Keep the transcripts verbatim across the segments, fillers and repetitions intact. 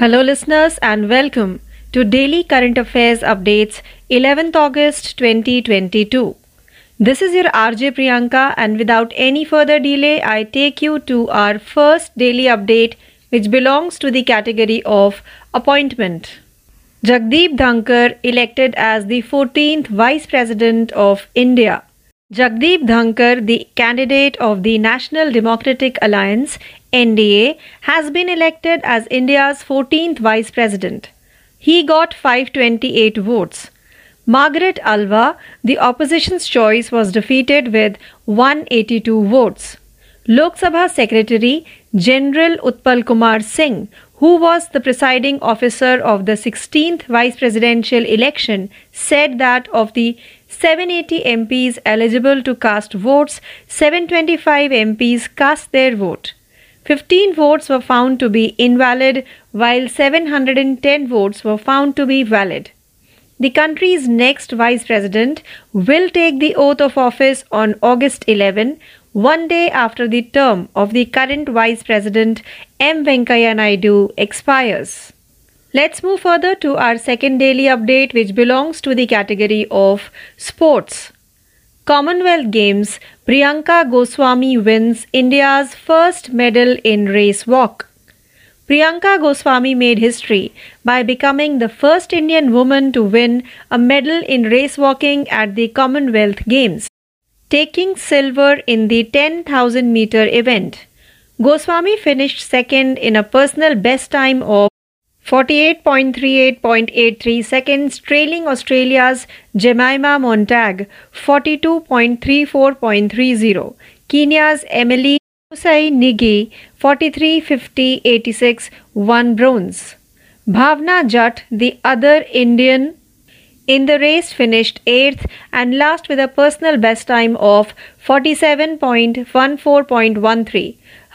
Hello listeners and welcome to Daily Current Affairs Updates eleventh August twenty twenty-two. This is your R J Priyanka, and without any further delay I take you to our first daily update, which belongs to the category of appointment. Jagdeep Dhankhar elected as the fourteenth Vice President of India. Jagdeep Dhankhar, the candidate of the National Democratic Alliance N D A, has been elected as India's fourteenth Vice President. He got five hundred twenty-eight votes. Margaret Alva, the opposition's choice, was defeated with one hundred eighty-two votes. Lok Sabha Secretary General Utpal Kumar Singh, who was the presiding officer of the sixteenth vice presidential election, said that of the seven hundred eighty M Ps eligible to cast votes, seven hundred twenty-five M Ps cast their vote. fifteen votes were found to be invalid, while seven hundred ten votes were found to be valid. The country's next vice president will take the oath of office on August eleventh, one day after the term of the current vice president M Venkaiah Naidu expires. Let's move further to our second daily update, which belongs to the category of sports. Commonwealth Games, Priyanka Goswami wins India's first medal in race walk. Priyanka Goswami made history by becoming the first Indian woman to win a medal in race walking at the Commonwealth Games, taking silver in the ten thousand meter event. Goswami finished second in a personal best time of forty-eight point three eight point eight three seconds, trailing Australia's Jemima Montag forty-two point three four point three zero, Kenya's Emily Osai-Niggi forty-three fifty eighty-six won bronze. Bhavna Jatt, the other Indian in the race, finished eighth and last with a personal best time of forty-seven point one four point one three.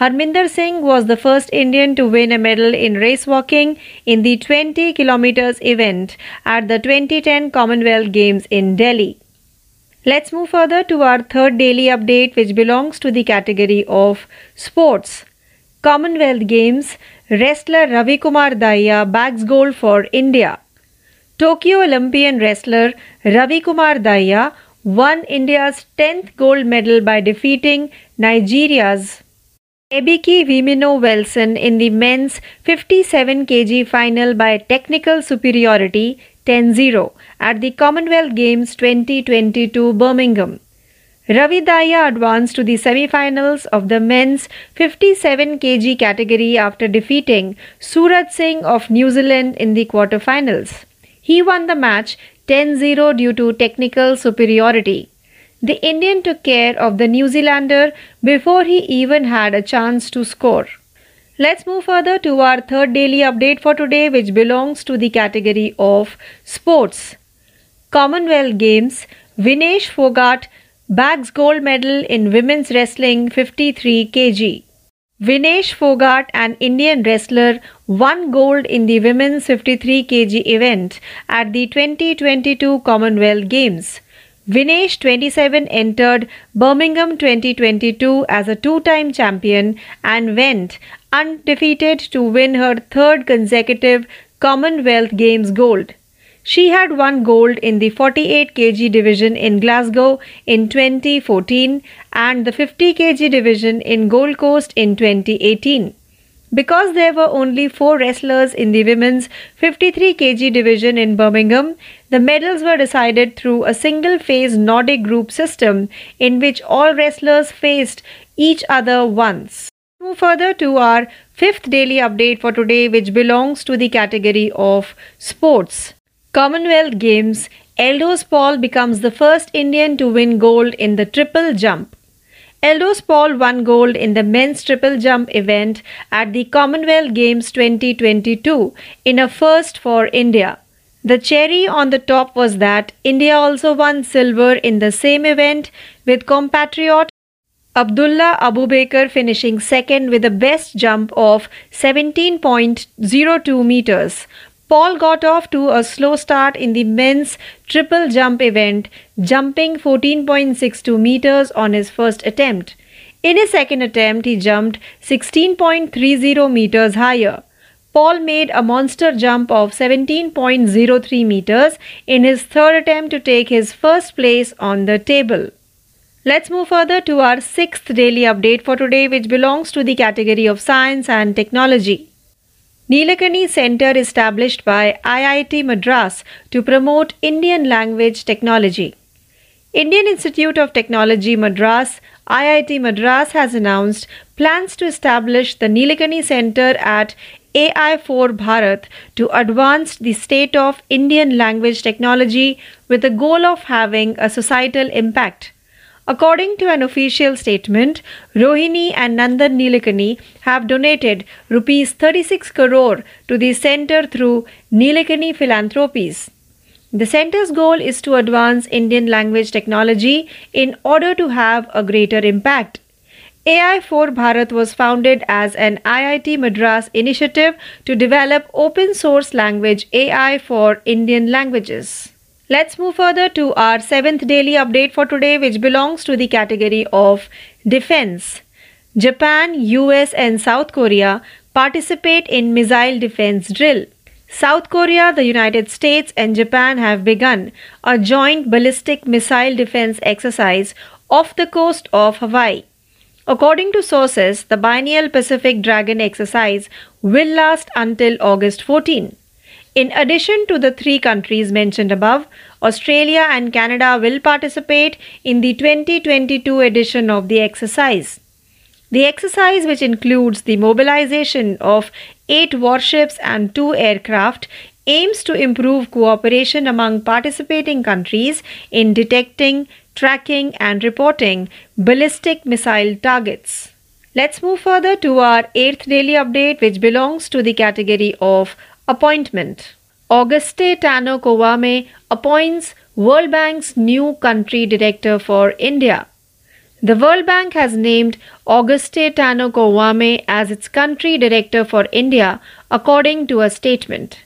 Harminder Singh was the first Indian to win a medal in race walking in the twenty kilometers event at the twenty ten Commonwealth Games in Delhi. Let's move further to our third daily update, which belongs to the category of sports. Commonwealth Games, wrestler Ravi Kumar Dahiya bags gold for India. Tokyo Olympian wrestler Ravi Kumar Dahiya won India's tenth gold medal by defeating Nigeria's Ebiki Vimino-Welson in the men's fifty-seven kilogram final by technical superiority ten zero at the Commonwealth Games twenty twenty-two Birmingham. Ravi Dahiya advanced to the semi-finals of the men's fifty-seven kilogram category after defeating Suraj Singh of New Zealand in the quarterfinals. He won the match ten zero due to technical superiority. The Indian took care of the New Zealander before he even had a chance to score. Let's move further to our third daily update for today, which belongs to the category of sports. Commonwealth Games, Vinesh Phogat bags gold medal in women's wrestling fifty-three kilogram. Vinesh Phogat, an Indian wrestler, won gold in the women's fifty-three kilogram event at the twenty twenty-two Commonwealth Games. Vinesh, twenty-seven, entered Birmingham twenty twenty-two as a two-time champion and went undefeated to win her third consecutive Commonwealth Games gold. She had won gold in the forty-eight kilogram division in Glasgow in twenty fourteen and the fifty kilogram division in Gold Coast in twenty eighteen. Because there were only four wrestlers in the women's fifty-three kilogram division in Birmingham, the medals were decided through a single-phase Nordic group system in which all wrestlers faced each other once. Move further to our fifth daily update for today, which belongs to the category of sports. Commonwealth Games, Eldos Paul becomes the first Indian to win gold in the triple jump. Eldos Paul won gold in the men's triple jump event at the Commonwealth Games twenty twenty-two in a first for India. The cherry on the top was that India also won silver in the same event, with compatriot Abdullah Abubakar finishing second with the best jump of seventeen point zero two meters. Paul got off to a slow start in the men's triple jump event, jumping fourteen point six two meters on his first attempt. In his second attempt, he jumped sixteen point three zero meters higher. Paul made a monster jump of seventeen point zero three meters in his third attempt to take his first place on the table. Let's move further to our sixth daily update for today, which belongs to the category of science and technology. Nilekani Center established by I I T Madras to promote Indian language technology. Indian Institute of Technology Madras, I I T Madras, has announced plans to establish the Nilekani Center at A I four Bharat to advance the state of Indian language technology with the goal of having a societal impact. According to an official statement, Rohini and Nandan Nilekani have donated rupees thirty-six crore to the center through Nilekani Philanthropies. The center's goal is to advance Indian language technology in order to have a greater impact. A I four Bharat was founded as an I I T Madras initiative to develop open source language A I for Indian languages. Let's move further to our seventh daily update for today, which belongs to the category of defense. Japan, U S and South Korea participate in missile defense drill. South Korea, the United States and Japan have begun a joint ballistic missile defense exercise off the coast of Hawaii. According to sources, the biennial Pacific Dragon exercise will last until August fourteenth. In addition to the three countries mentioned above, Australia and Canada will participate in the twenty twenty-two edition of the exercise. The exercise, which includes the mobilization of eight warships and two aircraft, aims to improve cooperation among participating countries in detecting, tracking and reporting ballistic missile targets. Let's move further to our eighth daily update, which belongs to the category of appointment. Auguste Tano Kouamé appoints World Bank's new country director for India. The World Bank has named Auguste Tano Kouamé as its country director for India, according to a statement.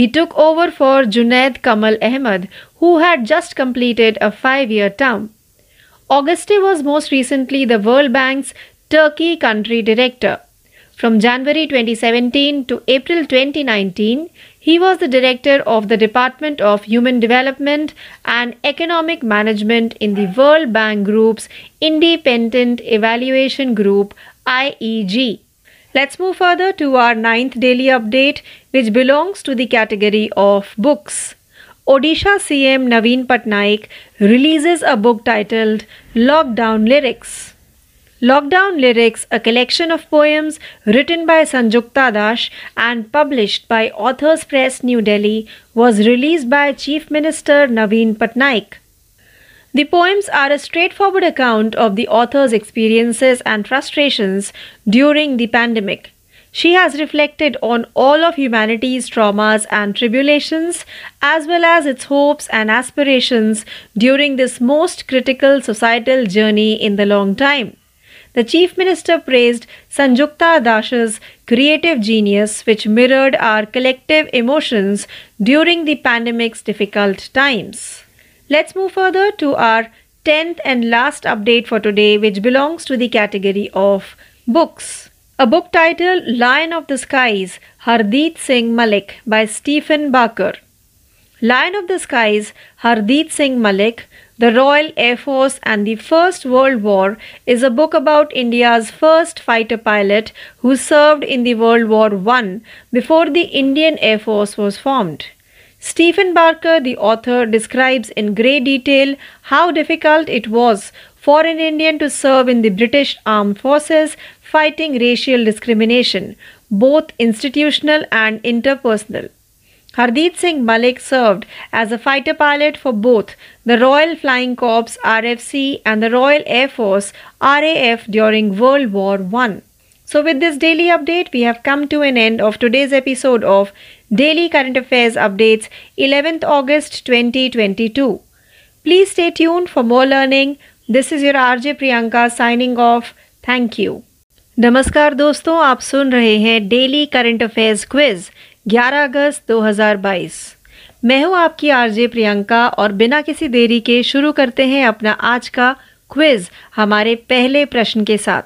He took over for Junaid Kamal Ahmed, who had just completed a five-year term. Auguste was most recently the World Bank's Turkey country director. From January twenty seventeen to April twenty nineteen, he was the director of the Department of Human Development and Economic Management in the World Bank Group's Independent Evaluation Group, I E G. Let's move further to our ninth daily update, which belongs to the category of books. Odisha C M Naveen Patnaik releases a book titled Lockdown Lyrics. Lockdown Lyrics, a collection of poems written by Sanjukta Dash and published by Authors Press, New Delhi, was released by Chief Minister Naveen Patnaik. The poems are a straightforward account of the author's experiences and frustrations during the pandemic. She has reflected on all of humanity's traumas and tribulations, as well as its hopes and aspirations during this most critical societal journey in the long time. The Chief Minister praised Sanjukta Dash's creative genius, which mirrored our collective emotions during the pandemic's difficult times. Let's move further to our tenth and last update for today, which belongs to the category of books. A book titled Lion of the Skies, Hardit Singh Malik by Stephen Barker. Lion of the Skies, Hardit Singh Malik, The Royal Air Force and the First World War is a book about India's first fighter pilot who served in the World War One before the Indian Air Force was formed. Stephen Barker, the author, describes in great detail how difficult it was for an Indian to serve in the British Armed Forces fighting racial discrimination, both institutional and interpersonal. Hardit Singh Malik served as a fighter pilot for both the Royal Flying Corps R F C and the Royal Air Force R A F during World War One. So with this daily update, we have come to an end of today's episode of Daily Current Affairs Updates, eleventh August twenty twenty-two. Please stay tuned for more learning. This is your R J Priyanka signing off. Thank you. नमस्कार दोस्तों, आप सुन रहे हैं daily current affairs quiz ग्यारह अगस्त दो हज़ार बाईस. मैं हूं आपकी आरजे प्रियंका और बिना किसी देरी के शुरू करते हैं अपना आज का क्विज हमारे पहले प्रश्न के साथ.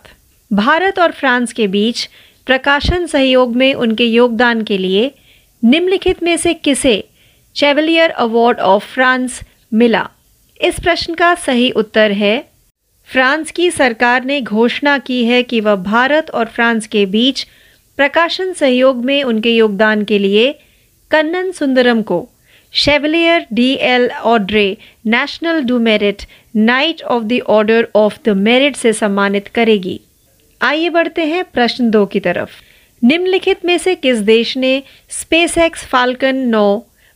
भारत और फ्रांस के बीच प्रकाशन सहयोग में उनके योगदान के लिए निम्नलिखित में से किसे चैवलियर अवार्ड ऑफ फ्रांस मिला? इस प्रश्न का सही उत्तर है, फ्रांस की सरकार ने घोषणा की है कि वह भारत और फ्रांस के बीच प्रकाशन सहयोग में उनके योगदान के लिए कन्नन सुंदरम को Chevalier de L Ordre national do merit knight of the order of the merit से सम्मानित करेगी। आइए बढ़ते हैं प्रश्न दो की तरफ। निम्नलिखित में से किस देश ने स्पेसएक्स फाल्कन नौ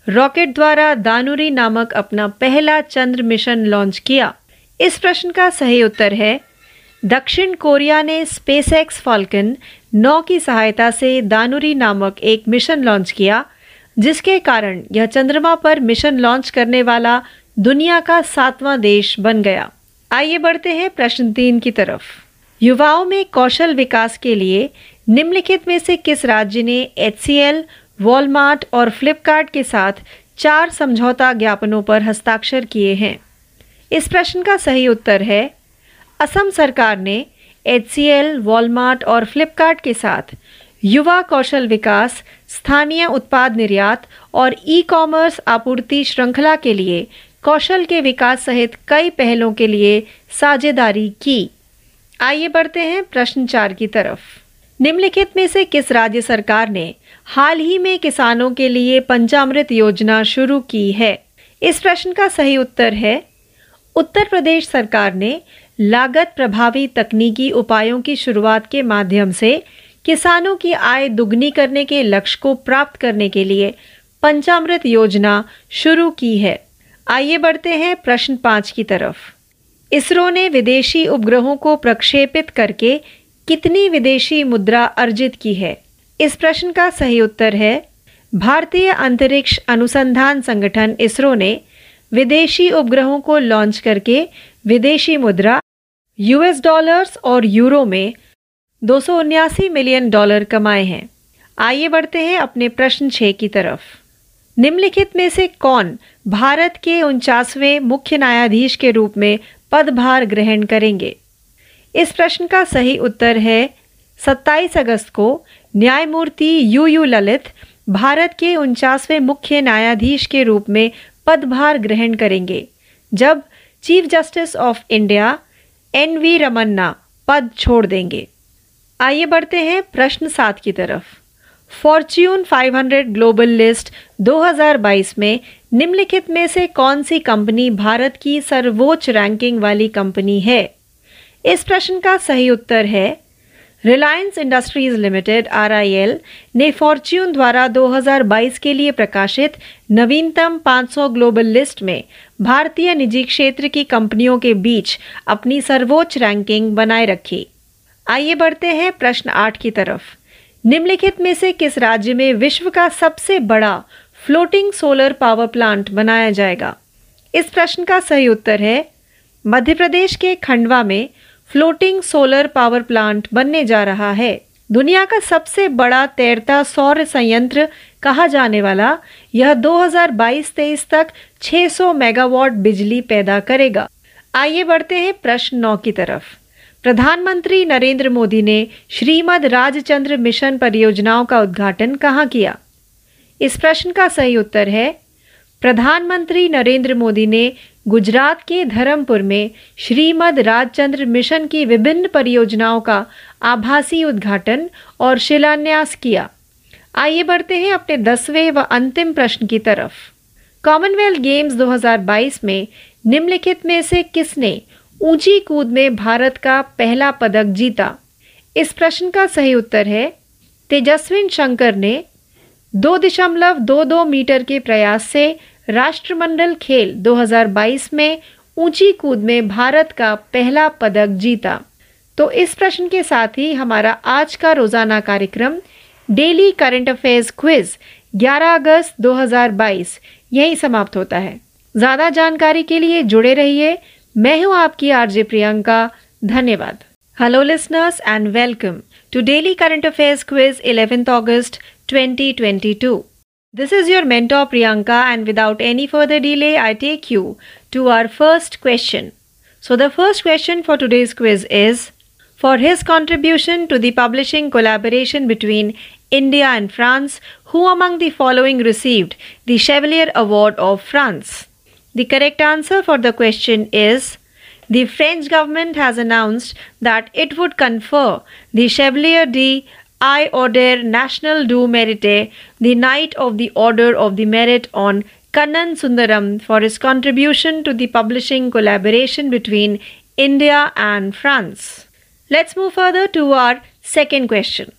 रॉकेट द्वारा दानुरी नामक अपना पहला चंद्र मिशन लॉन्च किया? इस प्रश्न का सही उत्तर है, दक्षिण कोरिया ने स्पेसएक्स फाल्कन नौ की सहायता से दानुरी नामक एक मिशन लॉन्च किया, जिसके कारण यह चंद्रमा पर मिशन लॉन्च करने वाला दुनिया का सातवां देश बन गया। आइए बढ़ते हैं प्रश्न तीन की तरफ। युवाओं में कौशल विकास के लिए निम्नलिखित में से किस राज्य ने एच सी एल, वॉलमार्ट और फ्लिपकार्ट के साथ चार समझौता ज्ञापनों पर हस्ताक्षर किए हैं? इस प्रश्न का सही उत्तर है, असम सरकार ने एच सी एल, वॉलमार्ट और फ्लिपकार्ट के साथ युवा कौशल विकास, स्थानीय उत्पाद निर्यात और ई कॉमर्स आपूर्ति श्रृंखला के लिए कौशल के विकास सहित कई पहलों के लिए साझेदारी की। आइए बढ़ते हैं प्रश्न चार की तरफ। निम्नलिखित में से किस राज्य सरकार ने हाल ही में किसानों के लिए पंचामृत योजना शुरू की है? इस प्रश्न का सही उत्तर है, उत्तर प्रदेश सरकार ने लागत प्रभावी तकनीकी उपायों की शुरुआत के माध्यम से किसानों की आय दुगनी करने के लक्ष्य को प्राप्त करने के लिए पंचामृत योजना शुरू की है। आइए बढ़ते हैं प्रश्न पाँच की तरफ। इसरो ने विदेशी उपग्रहों को प्रक्षेपित करके कितनी विदेशी मुद्रा अर्जित की है? इस प्रश्न का सही उत्तर है, भारतीय अंतरिक्ष अनुसंधान संगठन इसरो ने विदेशी उपग्रहों को लॉन्च करके विदेशी मुद्रा यूएस डॉलर्स और यूरो में दो सौ उन्यासी मिलियन डॉलर कमाए हैं। आइए बढ़ते हैं अपने प्रश्न छः की तरफ। निम्नलिखित में से कौन भारत के उनचासवें मुख्य न्यायाधीश के रूप में पदभार ग्रहण करेंगे? इस प्रश्न का सही उत्तर है, सत्ताईस अगस्त को न्यायमूर्ति यू यू ललित भारत के उनचासवें मुख्य न्यायाधीश के रूप में पदभार ग्रहण करेंगे, जब chief justice of India N V Ramana पद छोड़ देंगे। आइए बढ़ते हैं प्रश्न सात की तरफ। Fortune five hundred global list दो हज़ार बाईस में निम्नलिखित में से कौन सी कंपनी भारत की सर्वोच्च रैंकिंग वाली कंपनी है? इस प्रश्न का सही उत्तर है, Reliance industries Limited R I L ने फॉर्च्यून द्वारा दो हज़ार बाईस के लिए प्रकाशित नवीनतम पाँच सौ ग्लोबल लिस्ट में भारतीय निजी क्षेत्र की कंपनियों के बीच अपनी सर्वोच्च रैंकिंग बनाए रखी। आइए बढ़ते हैं प्रश्न आठ की तरफ। निम्नलिखित में से किस राज्य में विश्व का सबसे बड़ा फ्लोटिंग सोलर पावर प्लांट बनाया जाएगा? इस प्रश्न का सही उत्तर है, मध्य प्रदेश के खंडवा में फ्लोटिंग सोलर पावर प्लांट बनने जा रहा है। दुनिया का सबसे बड़ा तैरता सौर संयंत्र कहा जाने वाला यह दो हज़ार बाईस तेईस तक छह सौ मेगावाट बिजली पैदा करेगा। आइए बढ़ते हैं प्रश्न नौ की तरफ। प्रधानमंत्री नरेंद्र मोदी ने श्रीमद राजचंद्र मिशन परियोजनाओं का उद्घाटन कहाँ किया? इस प्रश्न का सही उत्तर है, प्रधानमंत्री नरेंद्र मोदी ने गुजरात के धर्मपुर में श्रीमद राजचंद्र मिशन की विभिन्न परियोजनाओं का आभासी उद्घाटन और शिलान्यास किया। आइए बढ़ते हैं अपने दसवें व अंतिम प्रश्न की तरफ। कॉमनवेल्थ गेम्स दो हज़ार बाईस में निम्नलिखित में से किसने ऊंची कूद में भारत का पहला पदक जीता? इस प्रश्न का सही उत्तर है, तेजस्विन शंकर ने दो दशमलव दो दो मीटर के प्रयास से राष्ट्रमंडल खेल दो हज़ार बाईस में ऊंची कूद में भारत का पहला पदक जीता। तो इस प्रश्न के साथ ही हमारा आज का रोजाना कार्यक्रम डेली करंट अफेयर्स क्विज ग्यारह अगस्त दो हज़ार बाईस यही समाप्त होता है। ज़्यादा जानकारी के लिए जुड़े रहिए। मैं हूं आपकी आरजे प्रियंका। धन्यवाद। Hello listeners and welcome to daily current affairs quiz eleventh August twenty twenty-two. This is your mentor Priyanka, and without any further delay I take you to our first question. So the first question for today's quiz is, for his contribution to the publishing collaboration between India and France, who among the following received the Chevalier Award of France? The correct answer for the question is, the French government has announced that it would confer the Chevalier d'Order National du Mérite, the Knight of the Order of the Merit, on Kannan Sundaram for his contribution to the publishing collaboration between India and France. Let's move further to our second question.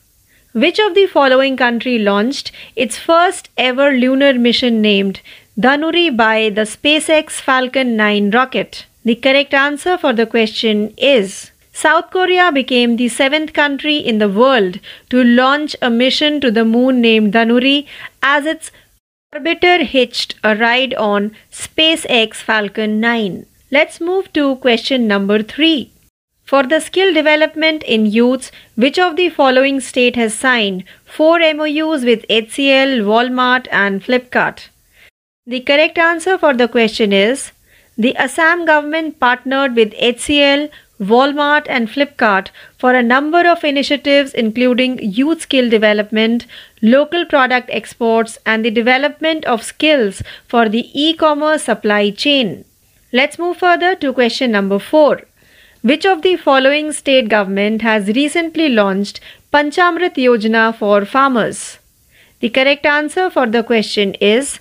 Which of the following country launched its first ever lunar mission named Danuri by the SpaceX Falcon nine rocket? The correct answer for the question is, South Korea became the seventh country in the world to launch a mission to the moon named Danuri, as its orbiter hitched a ride on SpaceX Falcon nine. Let's move to question number three. For the skill development in youths, which of the following state has signed four M O Us with H C L, Walmart and Flipkart? The correct answer for the question is, the Assam government partnered with H C L, Walmart and Flipkart for a number of initiatives including youth skill development, local product exports and the development of skills for the e-commerce supply chain. Let's move further to question number four. Which of the following state government has recently launched Panchamrit Yojana for farmers? The correct answer for the question is,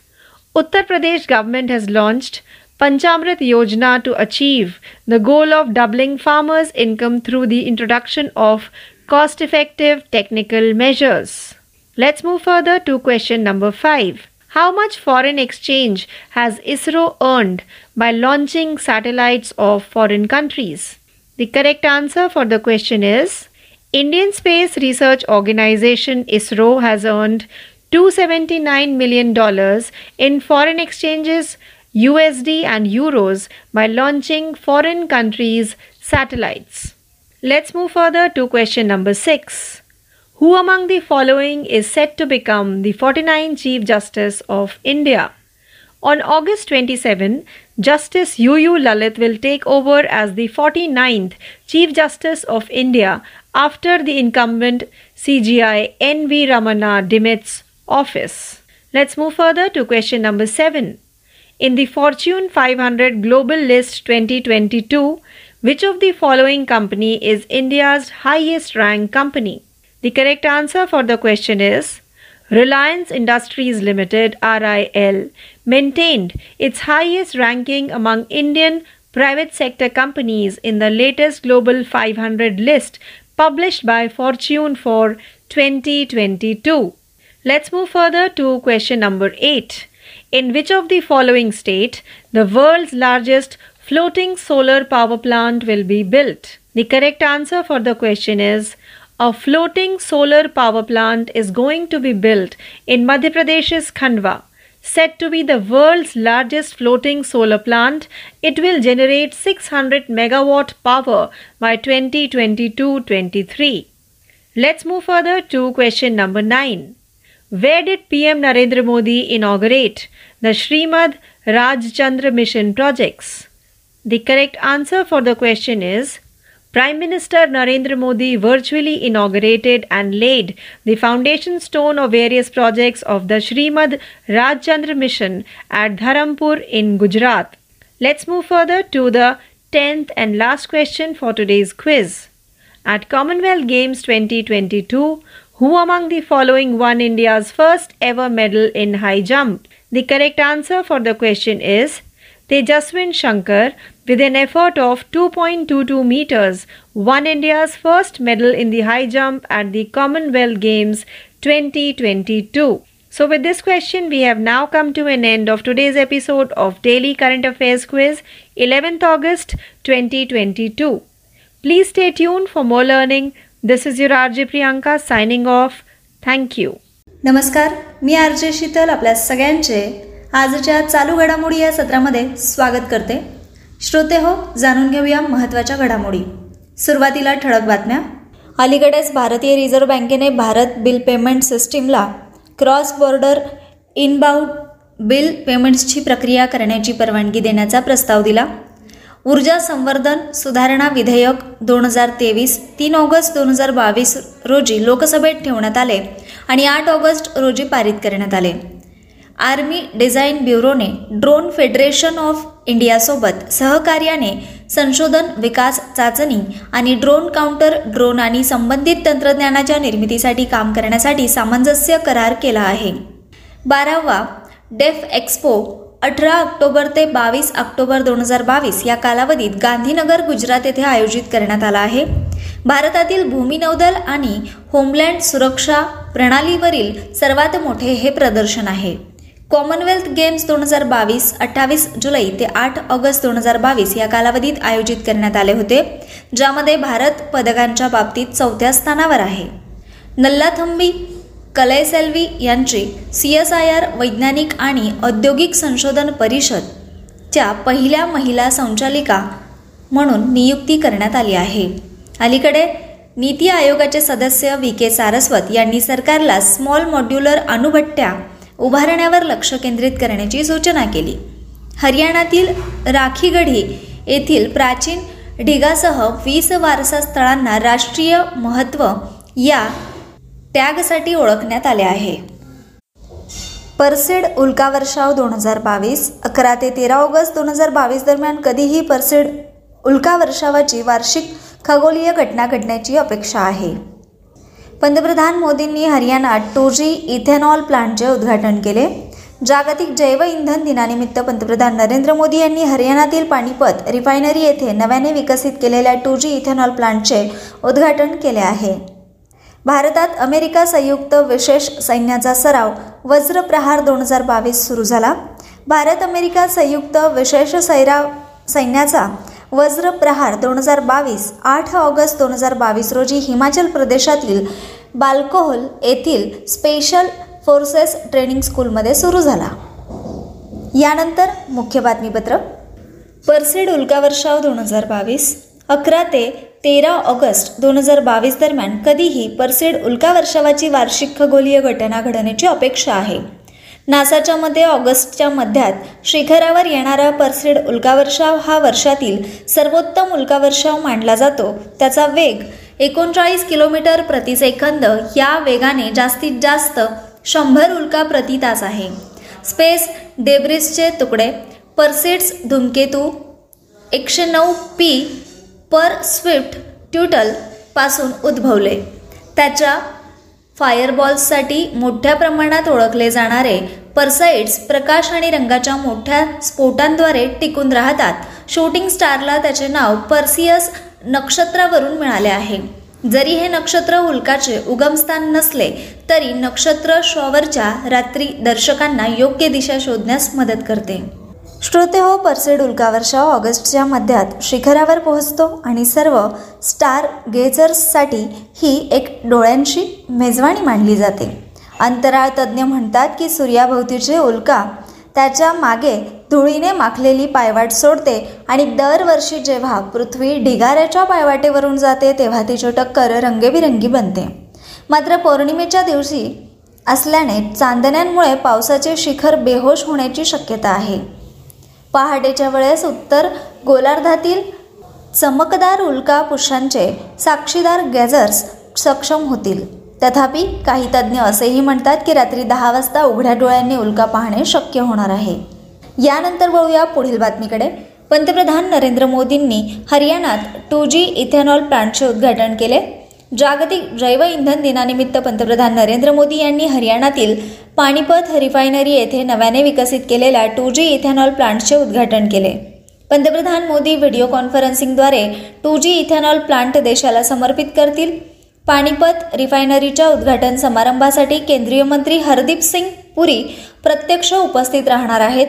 Uttar Pradesh government has launched Panchamrit Yojana to achieve the goal of doubling farmers' income through the introduction of cost-effective technical measures. Let's move further to question number five. How much foreign exchange has ISRO earned by launching satellites of foreign countries? The correct answer for the question is, Indian Space Research Organization ISRO has earned two hundred seventy-nine million dollars in foreign exchanges, U S D and euros, by launching foreign countries' satellites. Let's move further to question number six. Who among the following is said to become the forty-ninth Chief Justice of India? On August twenty-seventh, Justice U U Lalit will take over as the forty-ninth Chief Justice of India after the incumbent C J I N V Ramana demits office. Let's move further to question number seven. In the Fortune five hundred Global List twenty twenty-two, which of the following company is India's highest ranked company? The correct answer for the question is, Reliance Industries Limited R I L maintained its highest ranking among Indian private sector companies in the latest Global five hundred list published by Fortune for twenty twenty-two. Let's move further to question number eight. In which of the following state the world's largest floating solar power plant will be built? The correct answer for the question is, a floating solar power plant is going to be built in Madhya Pradesh's Khandwa. Said to be the world's largest floating solar plant, it will generate six hundred megawatt power by twenty twenty-two twenty-three. Let's move further to question number nine. Where did P M Narendra Modi inaugurate the Shrimad Rajchandra Mission projects? The correct answer for the question is, Prime Minister Narendra Modi virtually inaugurated and laid the foundation stone of various projects of the Shrimad Rajchandra Mission at Dharampur in Gujarat. Let's move further to the tenth and last question for today's quiz. At Commonwealth Games twenty twenty-two, who among the following won India's first ever medal in high jump? The correct answer for the question is, Tejaswin Shankar, with an effort of two point two two meters, won India's first medal in the high jump at the Commonwealth Games twenty twenty-two. So with this question, we have now come to an end of today's episode of Daily Current Affairs Quiz, eleventh August twenty twenty-two. Please stay tuned for more learning. This is your R J Priyanka signing off. Thank you. नमस्कार, मी R J शीतल आपल्या सगळ्यांचे आजच्या चालू घडामोडी या सत्रामध्ये स्वागत करते. श्रोते हो, जाणून घेऊया महत्त्वाच्या घडामोडी. सुरुवातीला ठळक बातम्या. अलीकडेच भारतीय रिझर्व्ह बँकेने भारत बिल पेमेंट सिस्टीमला क्रॉस बॉर्डर इनबाउंड बिल पेमेंट्सची प्रक्रिया करण्याची परवानगी देण्याचा प्रस्ताव दिला. ऊर्जा संवर्धन सुधारणा विधेयक दोन हजार तेवीस तीन ऑगस्ट दोन हजार बावीस रोजी लोकसभेत ठेवण्यात आले आणि आठ ऑगस्ट रोजी पारित करण्यात आले. आर्मी डिझाईन ब्युरोने ड्रोन फेडरेशन ऑफ इंडियासोबत सहकार्याने संशोधन, विकास, चाचणी आणि ड्रोन काउंटर ड्रोन आणि संबंधित तंत्रज्ञानाच्या निर्मितीसाठी काम करण्यासाठी सामंजस्य करार केला आहे. बारावा डेफ एक्स्पो अठरा ऑक्टोबर ते बावीस ऑक्टोबर दोन हजार बावीस या कालावधीत गांधीनगर, गुजरात येथे आयोजित करण्यात आला आहे. भारतातील भूमी नौदल आणि होमलँड सुरक्षा प्रणालीवरील सर्वात मोठे हे प्रदर्शन आहे. कॉमनवेल्थ गेम्स दोन हजार बावीस अठ्ठावीस जुलै ते आठ ऑगस्ट दोन हजार बावीस या कालावधीत आयोजित करण्यात आले होते, ज्यामध्ये भारत पदकांच्या बाबतीत चौथ्या स्थानावर आहे. नल्लाथंबी कलैसेल्वी यांची सी एस आय आर वैज्ञानिक आणि औद्योगिक संशोधन परिषदच्या पहिल्या महिला संचालिका म्हणून नियुक्ती करण्यात आली आहे. अलीकडे नीती आयोगाचे सदस्य व्ही के सारस्वत यांनी सरकारला स्मॉल मॉड्युलर अणुभट्ट्या उभारण्यावर लक्ष केंद्रित करण्याची सूचना केली. हरियाणातील राखीगढी येथील प्राचीन ढिगासह वीस वारसा स्थळांना राष्ट्रीय महत्त्व या टॅगसाठी ओळखण्यात आले आहे. परसेड उल्कावर्षाव दोन हजार बावीस अकरा ते तेरा ऑगस्ट दोन हजार बावीस दरम्यान कधीही परसेड उल्कावर्षावाची वार्षिक खगोलीय घटना घडण्याची अपेक्षा आहे. पंतप्रधान मोदींनी हरियाणात टोजी इथेनॉल प्लांटचे उद्घाटन केले. जागतिक जैव इंधन दिनानिमित्त पंतप्रधान नरेंद्र मोदी यांनी हरियाणातील पानिपत रिफायनरी येथे नव्याने विकसित केलेल्या टोजी इथेनॉल प्लांटचे उद्घाटन केले आहे. भारतात अमेरिका संयुक्त विशेष सैन्याचा सराव वज्रप्रहार दोन हजार बावीस सुरू झाला. भारत अमेरिका संयुक्त विशेष सैराव सैन्याचा वज्रप्रहार दोन हजार बावीस आठ ऑगस्ट दोन हजार बावीस रोजी हिमाचल प्रदेशातील बाल्कोहोल येथील स्पेशल फोर्सेस ट्रेनिंग स्कूलमध्ये सुरू झाला. यानंतर मुख्य बातमीपत्र. परसेड उल्कावर्षाव दोन हजार बावीस अकरा ते तेरा ऑगस्ट दोन हजार बावीस दरम्यान कधीही परसेड उल्कावर्षावाची वार्षिक खगोलीय घटना घडण्याची अपेक्षा आहे. नासाच्या मते ऑगस्टच्या मध्यात शिखरावर येणारा परसेड उल्कावर्षाव हा वर्षातील सर्वोत्तम उल्कावर्षाव मानला जातो. त्याचा वेग एकोणचाळीस किलोमीटर प्रति सेकंद या वेगाने जास्तीत जास्त शंभर उल्का प्रति तास आहे. स्पेस डेब्रिसचे तुकडे परसेड्स धूमकेतू एकशे नऊ पी पर स्विफ्ट ट्यूटल पासून उद्भवले. त्याच्या फायरबॉल्ससाठी मोठ्या प्रमाणात ओळखले जाणारे परसाइड्स प्रकाश आणि रंगाच्या मोठ्या स्फोटांद्वारे टिकून राहतात. शूटिंग स्टारला त्याचे नाव पर्सियस नक्षत्रावरून मिळाले आहे. जरी हे नक्षत्र उल्काचे उगमस्थान नसले तरी नक्षत्र शॉवरच्या रात्री दर्शकांना योग्य दिशा शोधण्यास मदत करते. श्रोते हो, परसेड उल्कावर्षाव ऑगस्टच्या मध्यात शिखरावर पोहोचतो आणि सर्व स्टार गेजर्ससाठी ही एक डोळ्यांशी मेजवानी मानली जाते. अंतराळ तज्ज्ञ म्हणतात की सूर्याभोवतीचे उल्का त्याच्या मागे धुळीने माखलेली पायवाट सोडते आणि दरवर्षी जेव्हा पृथ्वी ढिगाऱ्याच्या पायवाटेवरून जाते तेव्हा तिची टक्कर रंगेबिरंगी बनते. मात्र पौर्णिमेच्या दिवशी असल्याने चांदण्यांमुळे पावसाचे शिखर बेहोश होण्याची शक्यता आहे. पहाटेच्या वेळेस उत्तर गोलार्धातील चमकदार उल्का पुष्यांचे साक्षीदार गॅझर्स सक्षम होतील. तथापि काही तज्ज्ञ असेही म्हणतात की रात्री दहा वाजता उघड्या डोळ्यांनी उल्का पाहणे शक्य होणार आहे. यानंतर वळूया पुढील बातमीकडे. पंतप्रधान नरेंद्र मोदींनी हरियाणात टोजी इथेनॉल प्लांटचे उद्घाटन केले. जागतिक जैव इंधन दिनानिमित्त पंतप्रधान नरेंद्र मोदी यांनी हरियाणातील पानिपत रिफायनरी येथे नव्याने विकसित केलेल्या टोजी इथेनॉल प्लांटचे उद्घाटन केले. पंतप्रधान मोदी व्हिडिओ कॉन्फरन्सिंगद्वारे टोजी इथेनॉल प्लांट देशाला समर्पित करतील. पानिपत रिफायनरीच्या उद्घाटन समारंभासाठी केंद्रीय मंत्री हरदीप सिंग पुरी प्रत्यक्ष उपस्थित राहणार आहेत.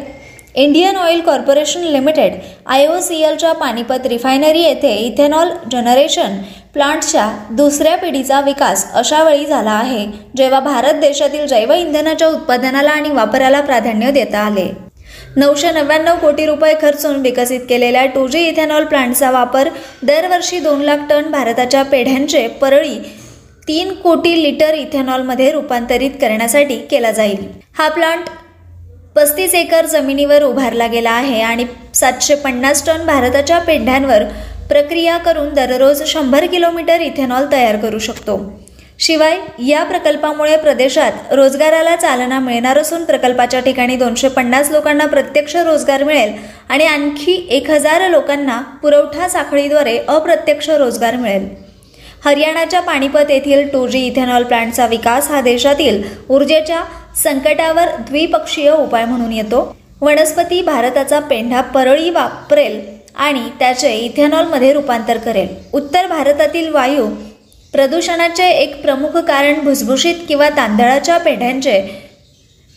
Indian oil corporation limited I O C एलच्या पानिपत रिफायनरी येथे इथेनॉल जनरेशन प्लांटच्या दुसऱ्या पिढीचा विकास अशावेळी झाला आहे जेव्हा भारत देशातील जैव इंधनाच्या उत्पादनाला आणि वापराला प्राधान्य देता आले. नऊशे नव्याण्णव कोटी रुपये खर्चून विकसित केलेल्या टोजी इथेनॉल प्लांटचा वापर दरवर्षी दोन लाख टन भारताच्या पेढ्यांचे परळी तीन कोटी लिटर इथेनॉलमध्ये रूपांतरित करण्यासाठी केला जाईल. हा प्लांट पस्तीस एकर जमिनीवर उभारला गेला आहे आणि सातशे पन्नास टन भारताच्या पेंढ्यांवर प्रक्रिया करून दररोज शंभर किलोमीटर इथेनॉल तयार करू शकतो. शिवाय या प्रकल्पामुळे प्रदेशात रोजगाराला चालना मिळणार असून प्रकल्पाच्या ठिकाणी दोनशे पन्नास लोकांना प्रत्यक्ष रोजगार मिळेल आणि आणखी एक हजार लोकांना पुरवठा साखळीद्वारे अप्रत्यक्ष रोजगार मिळेल. हरियाणाच्या पानिपत येथील टू जी इथेनॉल प्लांटचा विकास हा देशातील ऊर्जेच्या संकटावर द्विपक्षीय उपाय म्हणून येतो. वनस्पती भारताचा पेंढा परळी वापरेल आणि त्याचे इथेनॉलमध्ये रूपांतर करेल. उत्तर भारतातील वायू प्रदूषणाचे एक प्रमुख कारण भुसभुशीत किंवा तांदळाच्या पेंढ्यांचे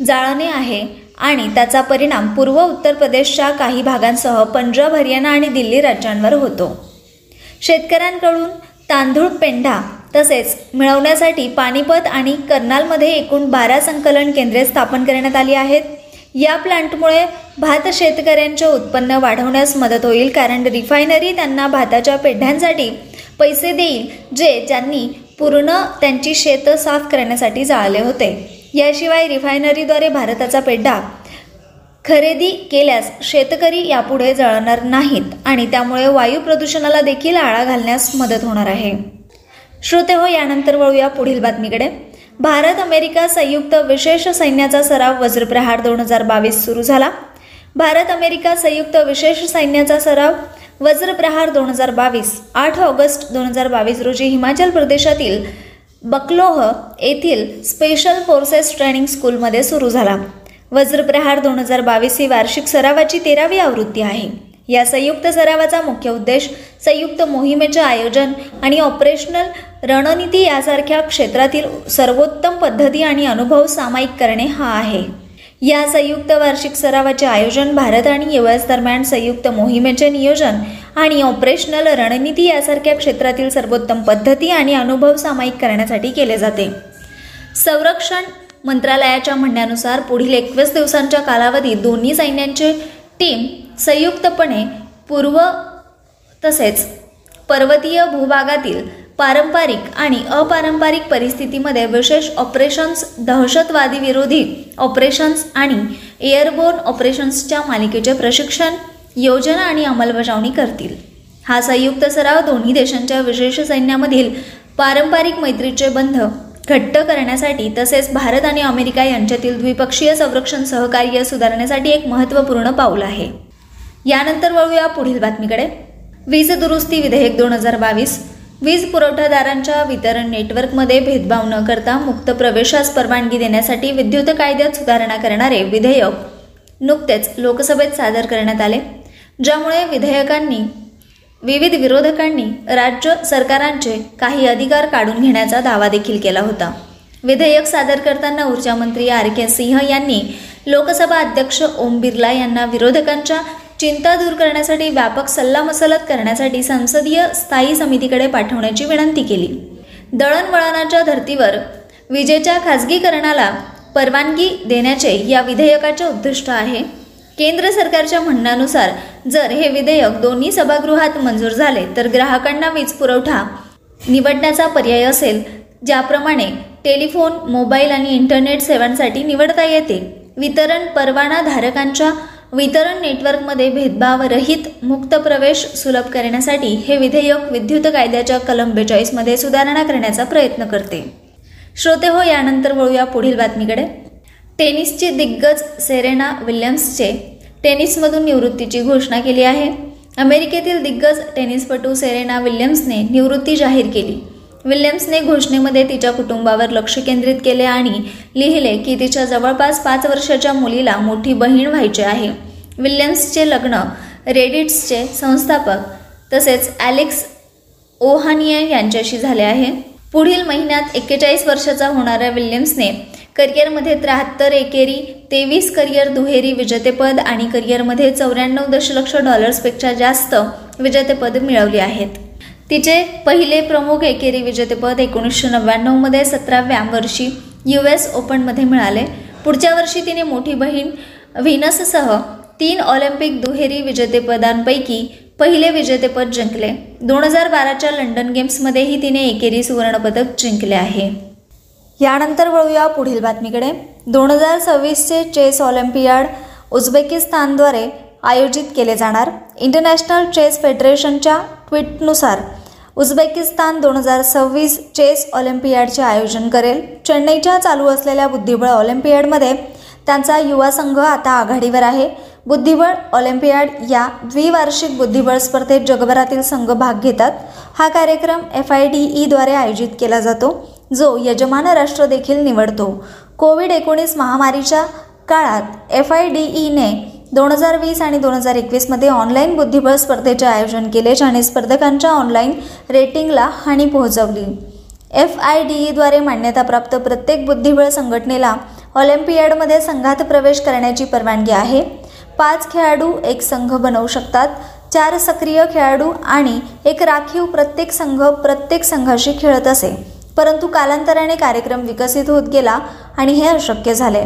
जाळणे आहे आणि त्याचा परिणाम पूर्व उत्तर प्रदेशच्या काही भागांसह पंजाब, हरियाणा आणि दिल्ली राज्यांवर होतो. शेतकऱ्यांकडून तांदूळ पेंढा तसेच मिळवण्यासाठी पानिपत आणि कर्नालमध्ये एकूण बारा संकलन केंद्रे स्थापन करण्यात आली आहेत. या प्लांटमुळे भात शेतकऱ्यांचे उत्पन्न वाढवण्यास मदत होईल, कारण रिफायनरी त्यांना भाताच्या पेंढ्यांसाठी पैसे देईल जे ज्यांनी पूर्ण त्यांची शेतं साफ करण्यासाठी जाळले होते. याशिवाय रिफायनरीद्वारे भारताचा पेंढा खरेदी केल्यास शेतकरी यापुढे जळणार नाहीत आणि त्यामुळे वायू प्रदूषणाला देखील आळा घालण्यास मदत होणार आहे. श्रोतेहो, यानंतर वळूया पुढील बातमीकडे. भारत अमेरिका संयुक्त विशेष सैन्याचा सराव वज्रप्रहार दोन हजार बावीस सुरू झाला. भारत अमेरिका संयुक्त विशेष सैन्याचा सराव वज्रप्रहार दोन हजार बावीस आठ ऑगस्ट दोन हजार बावीस रोजी हिमाचल प्रदेशातील बकलोह येथील स्पेशल फोर्सेस ट्रेनिंग स्कूलमध्ये सुरू झाला. वज्रप्रहार दोन हजार बावीस ही वार्षिक सरावाची तेरावी आवृत्ती आहे. या संयुक्त सरावाचा मुख्य उद्देश संयुक्त मोहिमेचे आयोजन आणि ऑपरेशनल रणनीती यासारख्या क्षेत्रातील सर्वोत्तम पद्धती आणि अनुभव सामायिक करणे हा आहे. या संयुक्त वार्षिक सरावाचे आयोजन भारत आणि युएस दरम्यान संयुक्त मोहिमेचे नियोजन आणि ऑपरेशनल रणनीती यासारख्या क्षेत्रातील सर्वोत्तम पद्धती आणि अनुभव सामायिक करण्यासाठी केले जाते. संरक्षण मंत्रालयाच्या म्हणण्यानुसार पुढील एकवीस दिवसांच्या कालावधीत दोन्ही सैन्यांचे टीम संयुक्तपणे पूर्व तसेच पर्वतीय भूभागातील पारंपरिक आणि अपारंपरिक परिस्थितीमध्ये विशेष ऑपरेशन्स, दहशतवादी विरोधी ऑपरेशन्स आणि एअरबोर्न ऑपरेशन्सच्या मालिकेचे प्रशिक्षण, योजना आणि अंमलबजावणी करतील. हा संयुक्त सराव दोन्ही देशांच्या विशेष सैन्यामधील पारंपरिक मैत्रीचे बंध घट्ट करण्यासाठी तसेच भारत आणि अमेरिका यांच्यातील द्विपक्षीय संरक्षण सहकार्य सुधारण्यासाठी एक महत्त्वपूर्ण पाऊल आहे. यानंतर वळूया पुढील बातमीकडे. वीज दुरुस्ती विधेयक दोन हजार बावीस. वीज पुरवठादारांच्या वितरण नेटवर्कमध्ये भेदभाव न करता मुक्त प्रवेशास परवानगी देण्यासाठी विद्युत कायद्यात सुधारणा करणारे विधेयक नुकतेच लोकसभेत सादर करण्यात आले, ज्यामुळे विधेयकांनी विविध विरोधकांनी राज्य सरकारांचे काही अधिकार काढून घेण्याचा दावा देखील केला होता. विधेयक सादर करताना ऊर्जामंत्री आर के सिंह यांनी लोकसभा अध्यक्ष ओम बिर्ला यांना विरोधकांच्या चिंता दूर करण्यासाठी व्यापक सल्लामसलत करण्यासाठी संसदीय स्थायी समितीकडे पाठवण्याची विनंती केली. दळणवळणाच्या धर्तीवर विजेच्या खाजगीकरणाला परवानगी देण्याचे या विधेयकाचे उद्दिष्ट आहे. केंद्र सरकारच्या म्हणण्यानुसार जर हे विधेयक दोन्ही सभागृहात मंजूर झाले तर ग्राहकांना वीज पुरवठा निवडण्याचा पर्याय असेल, ज्याप्रमाणे टेलिफोन, मोबाईल आणि इंटरनेट सेवांसाठी निवडता येते. वितरण परवाना धारकांच्या वितरण नेटवर्कमध्ये भेदभावरहित मुक्त प्रवेश सुलभ करण्यासाठी हे विधेयक विद्युत कायद्याच्या कलम बेचाळीसमध्ये सुधारणा करण्याचा प्रयत्न करते. श्रोतेहो, यानंतर वळूया पुढील बातमीकडे. टेनिसची दिग्गज सेरेना विल्यम्सचे टेनिसमधून निवृत्तीची घोषणा केली आहे. अमेरिकेतील दिग्गज टेनिसपटू सेरेना विल्यम्सने निवृत्ती जाहीर केली. विल्यम्सने घोषणेमध्ये तिच्या कुटुंबावर लक्ष केंद्रित केले आणि लिहिले की तिच्या जवळपास पाच वर्षाच्या मुलीला मोठी बहीण व्हायचे आहे. विल्यम्सचे लग्न रेडिट्सचे संस्थापक तसेच अॅलेक्स ओहानियन यांच्याशी झाले आहे. पुढील महिन्यात एक्केचाळीस वर्षाचा होणाऱ्या विल्यम्सने करिअरमध्ये त्र्याहत्तर एकेरी, तेवीस करिअर दुहेरी विजेतेपद आणि करिअरमध्ये चौऱ्याण्णव दशलक्ष डॉलर्सपेक्षा जास्त विजेतेपद मिळवली आहेत. तिचे पहिले प्रमुख एकेरी विजेतेपद एकोणीसशे नव्याण्णवमध्ये सतराव्या वर्षी यू एस ओपनमध्ये मिळाले. पुढच्या वर्षी तिने मोठी बहीण व्हिनससह तीन ऑलिम्पिक दुहेरी विजेतेपदांपैकी पहिले विजेतेपद जिंकले. दोन हजार बाराच्या लंडन गेम्समध्येही तिने एकेरी सुवर्णपदक जिंकले आहे. यानंतर वळूया पुढील बातमीकडे. दोन हजार सव्वीसचे चेस ऑलिम्पियाड उझबेकिस्तानद्वारे आयोजित केले जाणार. इंटरनॅशनल चेस फेडरेशनच्या ट्विटनुसार उझबेकिस्तान दोन हजार सव्वीस चेस ऑलिम्पियाडचे आयोजन करेल. चेन्नईच्या चालू असलेल्या बुद्धिबळ ऑलिम्पियाडमध्ये त्यांचा युवा संघ आता आघाडीवर आहे. बुद्धिबळ ऑलिम्पियाड या द्विवार्षिक बुद्धिबळ स्पर्धेत जगभरातील संघ भाग घेतात. हा कार्यक्रम एफ आय डी ईद्वारे आयोजित केला जातो, जो यजमान राष्ट्र देखील निवडतो. कोविड एकोणीस महामारीच्या काळात एफ आय डी ईने दोन हजार वीस आणि दोन हजार एकवीसमध्ये ऑनलाईन बुद्धिबळ स्पर्धेचे आयोजन केले, ज्याने स्पर्धकांच्या ऑनलाईन रेटिंगला हानी पोहोचवली. एफ आय डी ईद्वारे मान्यताप्राप्त प्रत्येक बुद्धिबळ संघटनेला ऑलिम्पियाडमध्ये संघात प्रवेश करण्याची परवानगी आहे. पाच खेळाडू एक संघ बनवू शकतात. चार सक्रिय खेळाडू आणि एक राखीव प्रत्येक संघ प्रत्येक संघाशी खेळत असे, परंतु कालांतराने कार्यक्रम विकसित होत गेला आणि हे अशक्य झाले.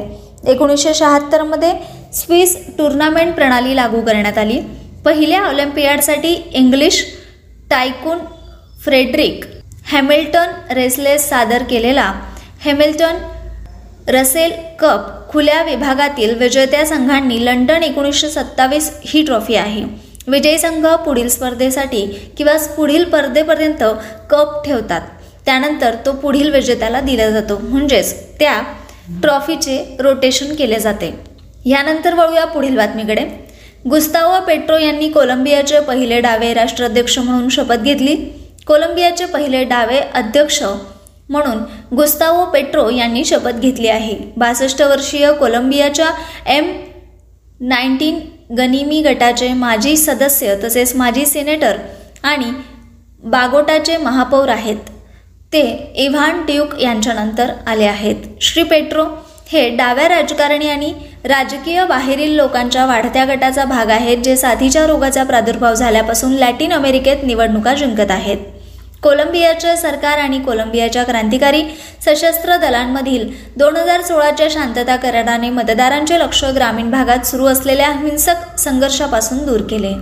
एकोणीसशे शहात्तरमध्ये स्विस टूर्नामेंट प्रणाली लागू करण्यात आली. पहिल्या ऑलिम्पियाडसाठी English tycoon Frederick Hamilton Russell सादर केलेला हॅमिल्टन रसेल कप खुल्या विभागातील विजेत्या संघांनी लंडन एकोणीसशे सत्तावीस ही ट्रॉफी आहे. विजयी संघ पुढील स्पर्धेसाठी किंवा पुढील स्पर्धेपर्यंत कप ठेवतात, त्यानंतर तो पुढील विजेत्याला दिला जातो, म्हणजेच त्या ट्रॉफीचे रोटेशन केले जाते. यानंतर वळूया पुढील बातमीकडे. गुस्तावो पेट्रो यांनी कोलंबियाचे पहिले डावे राष्ट्राध्यक्ष म्हणून शपथ घेतली. कोलंबियाचे पहिले डावे अध्यक्ष म्हणून गुस्तावो पेट्रो यांनी शपथ घेतली आहे. बासष्ट वर्षीय कोलंबियाच्या एम नाईन्टीन गनिमी गटाचे माजी सदस्य तसेच माजी सेनेटर आणि बागोटाचे महापौर आहेत. ते इव्हान ड्यूक यांच्यानंतर आले आहेत. श्री पेट्रो हे डाव्या राजकारणी आणि राजकीय बाहेरील लोकांच्या वाढत्या गटाचा भाग आहेत, जे साथीच्या रोगाचा प्रादुर्भाव झाल्यापासून लॅटिन अमेरिकेत निवडणुका जिंकत आहेत. कोलंबियाचे सरकार आणि कोलंबियाच्या क्रांतिकारी सशस्त्र दलांमधील दोन हजार सोळाच्या शांतता कराराने मतदारांचे लक्ष ग्रामीण भागात सुरू असलेल्या हिंसक संघर्षापासून दूर केले.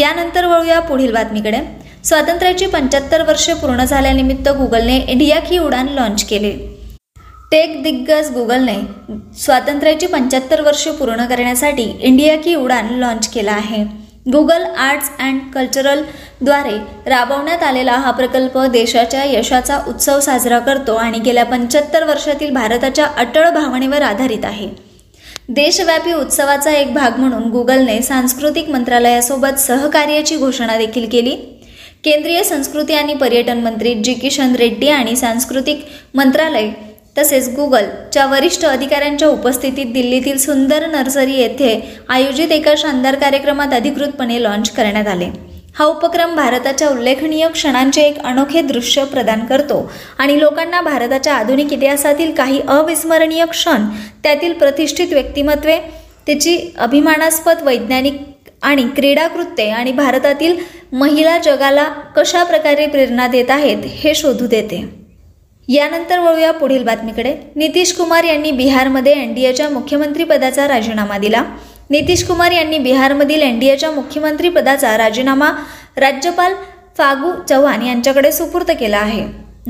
यानंतर वळूया पुढील बातमीकडे. स्वातंत्र्याची पंच्याहत्तर वर्षे पूर्ण झाल्यानिमित्त गुगलने इंडिया की उडान लॉन्च केले. टेक दिग्गज गुगलने स्वातंत्र्याची पंच्याहत्तर वर्षे पूर्ण करण्यासाठी इंडिया की उडान लॉन्च केला आहे. गुगल आर्ट्स अँड कल्चरलद्वारे राबवण्यात आलेला हा प्रकल्प देशाच्या यशाचा उत्सव साजरा करतो आणि गेल्या पंच्याहत्तर वर्षातील भारताच्या अटळ भावनेवर आधारित आहे. देशव्यापी उत्सवाचा एक भाग म्हणून गुगलने सांस्कृतिक मंत्रालयासोबत सहकार्याची घोषणा देखील केली. केंद्रीय संस्कृती आणि पर्यटन मंत्री जी किशन रेड्डी आणि सांस्कृतिक मंत्रालय तसेच गुगलच्या वरिष्ठ अधिकाऱ्यांच्या उपस्थितीत दिल्लीतील सुंदर नर्सरी येथे आयोजित एका शानदार कार्यक्रमात अधिकृतपणे लॉन्च करण्यात आले. हा उपक्रम भारताच्या उल्लेखनीय क्षणांचे एक अनोखे दृश्य प्रदान करतो आणि लोकांना भारताच्या आधुनिक इतिहासातील काही अविस्मरणीय क्षण, त्यातील प्रतिष्ठित व्यक्तिमत्वे, त्याची अभिमानास्पद वैज्ञानिक आणि क्रीडा कृत्ये आणि भारतातील महिला जगाला कशा प्रकारे प्रेरणा देत आहेत हे शोधू देते. यानंतर वळूया पुढील बातमीकडे. नितीश कुमार यांनी बिहारमध्ये एनडीएच्या मुख्यमंत्रीपदाचा राजीनामा दिला. नितीश कुमार यांनी बिहारमधील एनडीएच्या मुख्यमंत्रीपदाचा राजीनामा राज्यपाल फागू चौहान यांच्याकडे सुपूर्द केला आहे.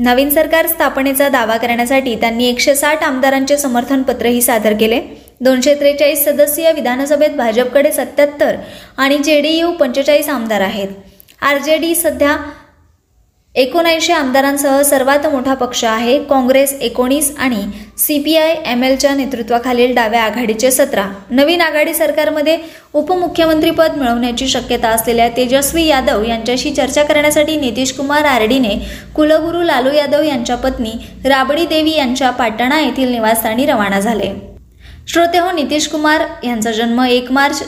नवीन सरकार स्थापनेचा दावा करण्यासाठी त्यांनी एकशे साठ आमदारांचे समर्थन पत्रही सादर केले. दोनशे त्रेचाळीस सदस्यीय विधानसभेत भाजपकडे सत्याहत्तर आणि जे डी यू पंचेचाळीस आमदार आहेत. आर जे डी सध्या एकोणऐंशी आमदारांसह सर्वात मोठा पक्ष आहे. काँग्रेस एकोणीस आणि सी पी आय एम एलच्या नेतृत्वाखालील डाव्या आघाडीचे सतरा. नवीन आघाडी सरकारमध्ये उपमुख्यमंत्रीपद मिळवण्याची शक्यता असलेल्या तेजस्वी यादव यांच्याशी चर्चा करण्यासाठी नितीश कुमार आरडीने कुलगुरू लालू यादव यांच्या पत्नी राबडी देवी यांच्या पाटणा येथील निवासस्थानी रवाना झाले. श्रोतेहो, नितीश कुमार यांचा जन्म एक मार्च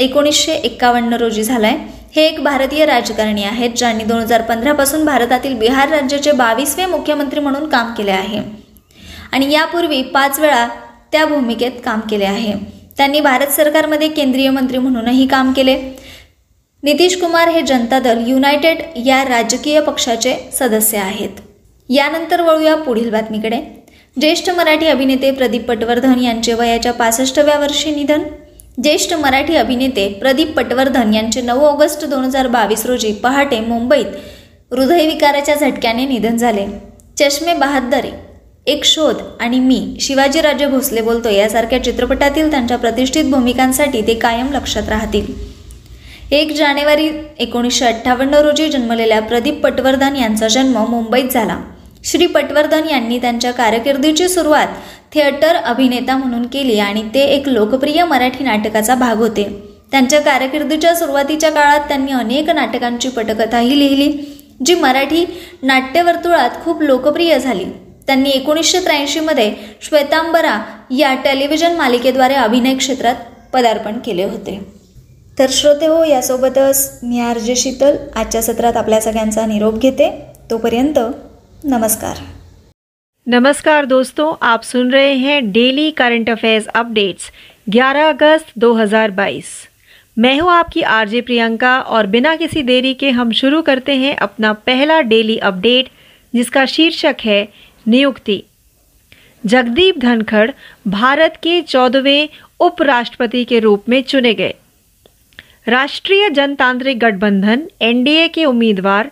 एकोणीसशे एक्कावन्न रोजी झालाय. हे एक भारतीय राजकारणी आहेत, ज्यांनी दोन हजार पंधरापासून भारतातील बिहार राज्याचे बावीसवे मुख्यमंत्री म्हणून काम केले आहे आणि यापूर्वी पाच वेळा त्या भूमिकेत काम केले आहे. त्यांनी भारत सरकारमध्ये केंद्रीय मंत्री म्हणूनही काम केले. नितीश कुमार हे जनता दल युनायटेड या राजकीय पक्षाचे सदस्य आहेत. यानंतर वळूया पुढील बातमीकडे. ज्येष्ठ मराठी अभिनेते प्रदीप पटवर्धन यांचे वयाच्या पासष्टव्या वर्षी निधन. ज्येष्ठ मराठी अभिनेते प्रदीप पटवर्धन यांचे नऊ ऑगस्ट दोन हजार बावीस रोजी पहाटे मुंबईत हृदयविकाराच्या झटक्याने निधन झाले. चष्मे बहादरी एक शोध आणि मी शिवाजीराजे भोसले बोलतो यासारख्या चित्रपटातील त्यांच्या प्रतिष्ठित भूमिकांसाठी ते कायम लक्षात राहतील. एक जानेवारी एकोणीसशे अठ्ठावन्न रोजी जन्मलेल्या प्रदीप पटवर्धन यांचा जन्म मुंबईत झाला. श्री पटवर्धन यांनी त्यांच्या कारकिर्दीची सुरुवात थिएटर अभिनेता म्हणून केली आणि ते एक लोकप्रिय मराठी नाटकाचा भाग होते. त्यांच्या कारकिर्दीच्या सुरुवातीच्या काळात त्यांनी अनेक नाटकांची पटकथाही लिहिली जी मराठी नाट्यवर्तुळात खूप लोकप्रिय झाली. त्यांनी एकोणीसशे त्र्याऐंशीमध्ये श्वेतांबरा या टेलिव्हिजन मालिकेद्वारे अभिनय क्षेत्रात पदार्पण केले होते. तर श्रोते हो, यासोबतच मी आर जे शीतल आजच्या सत्रात आपल्या सगळ्यांचा निरोप घेते. तोपर्यंत नमस्कार. नमस्कार दोस्तों, आप सुन रहे हैं डेली करंट अफेयर्स अपडेट्स ग्यारह अगस्त दो हज़ार बाईस. मैं हूं आपकी आरजे प्रियंका और बिना किसी देरी के हम शुरू करते हैं अपना पहला डेली अपडेट जिसका शीर्षक है नियुक्ति. जगदीप धनखड़ भारत के चौदहवें उपराष्ट्रपति के रूप में चुने गए. राष्ट्रीय जनतांत्रिक गठबंधन एन डी ए के उम्मीदवार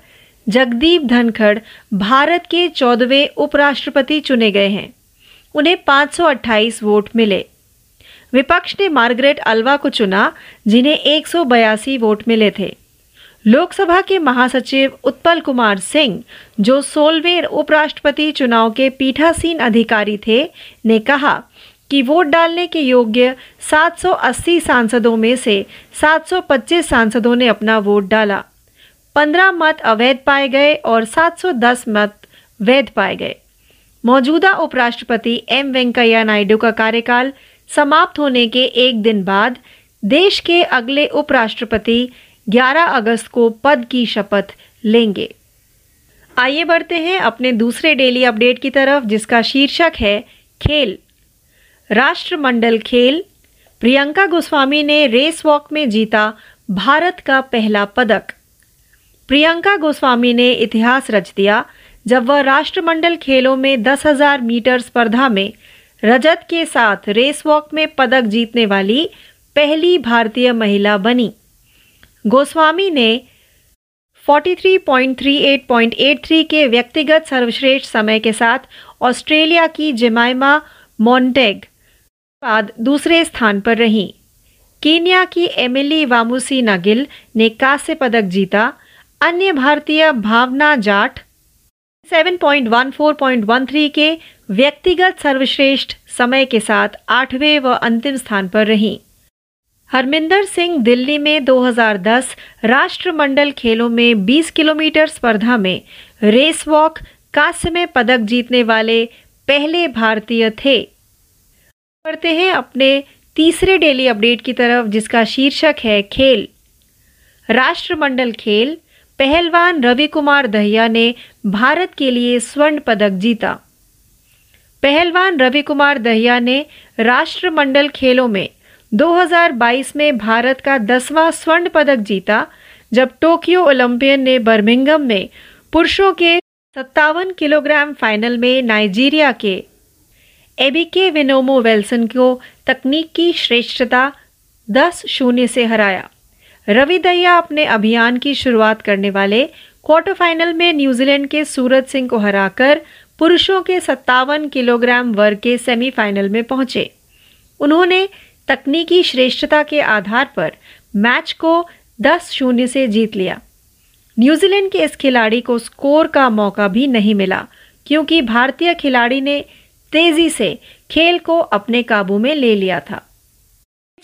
जगदीप धनखड़ भारत के चौदहवें उपराष्ट्रपति चुने गए हैं. उन्हें पाँच सौ अट्ठाईस वोट मिले. विपक्ष ने मार्गरेट अल्वा को चुना जिन्हें एक सौ बयासी वोट मिले थे. लोकसभा के महासचिव उत्पल कुमार सिंह जो सोलहवें उपराष्ट्रपति चुनाव के पीठासीन अधिकारी थे ने कहा कि वोट डालने के योग्य सात सौ अस्सी सांसदों में से सात सौ पच्चीस सांसदों ने अपना वोट डाला. पंद्रह मत अवैध पाए गए और सात सौ दस मत वैध पाए गए. मौजूदा उपराष्ट्रपति एम वेंकैया नायडू का कार्यकाल समाप्त होने के एक दिन बाद देश के अगले उपराष्ट्रपति ग्यारह अगस्त को पद की शपथ लेंगे. आइए बढ़ते हैं अपने दूसरे डेली अपडेट की तरफ जिसका शीर्षक है खेल. राष्ट्रमंडल खेल. प्रियंका गोस्वामी ने रेस वॉक में जीता भारत का पहला पदक. प्रियंका गोस्वामी ने इतिहास रच दिया जब वह राष्ट्रमंडल खेलों में दस हज़ार मीटर स्पर्धा में रजत के साथ रेस वॉक में पदक जीतने वाली पहली भारतीय महिला बनी. गोस्वामी ने तैंतालीस पॉइंट अड़तीस पॉइंट तिरासी के व्यक्तिगत सर्वश्रेष्ठ समय के साथ ऑस्ट्रेलिया की जेमाइमा मोंटेग बाद दूसरे स्थान पर रही. कीनिया की एमिली वामुसी-नागिल ने कांस्य पदक जीता. अन्य भारतीय भावना जाट सात पॉइंट चौदह पॉइंट तेरह के व्यक्तिगत सर्वश्रेष्ठ समय के साथ आठवें व अंतिम स्थान पर रही. हरमिंदर सिंह दिल्ली में दो हज़ार दस राष्ट्रमंडल खेलों में बीस किलोमीटर स्पर्धा में रेस वॉक कांस्य में पदक जीतने वाले पहले भारतीय थे. करते हैं अपने तीसरे डेली अपडेट की तरफ जिसका शीर्षक है खेल. राष्ट्रमंडल खेल. पहलवान रवि कुमार दहिया ने भारत के लिए स्वर्ण पदक जीता. पहलवान रवि कुमार दहिया ने राष्ट्रमंडल खेलों में दो हज़ार बाईस में भारत का दसवां स्वर्ण पदक जीता जब टोक्यो ओलंपियन ने बर्मिंघम में पुरुषों के सत्तावन किलोग्राम फाइनल में नाइजीरिया के एबिके विनोमो-वेल्सन को तकनीकी श्रेष्ठता दस शून्य से हराया. रवि दहिया अपने अभियान की शुरुआत करने वाले क्वार्टर फाइनल में न्यूजीलैंड के सूरज सिंह को हराकर पुरुषों के सत्तावन किलोग्राम वर्ग के सेमीफाइनल में पहुंचे. उन्होंने तकनीकी श्रेष्ठता के आधार पर मैच को दस शून्य से जीत लिया. न्यूजीलैंड के इस खिलाड़ी को स्कोर का मौका भी नहीं मिला क्योंकि भारतीय खिलाड़ी ने तेजी से खेल को अपने काबू में ले लिया था.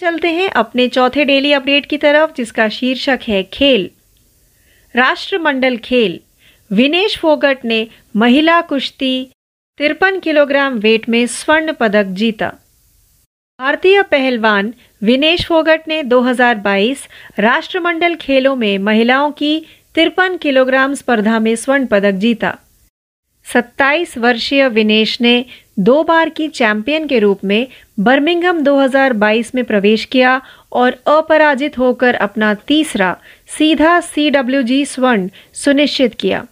चलते हैं अपने चौथे डेली अपडेट की तरफ जिसका शीर्षक है खेल. राष्ट्रमंडल खेल. विनेश फोगट ने महिला कुश्ती तिरपन किलोग्राम वेट में स्वर्ण पदक जीता. भारतीय पहलवान विनेश फोगट ने दो हज़ार बाईस राष्ट्रमंडल खेलों में महिलाओं की तिरपन किलोग्राम स्पर्धा में स्वर्ण पदक जीता. सत्ताईस वर्षीय विनेश ने दो बार की चैंपियन के रूप में बर्मिंघम दो हज़ार बाईस में प्रवेश किया और अपराजित होकर अपना तीसरा सीधा सी डब्ल्यू जी स्वर्ण सुनिश्चित किया.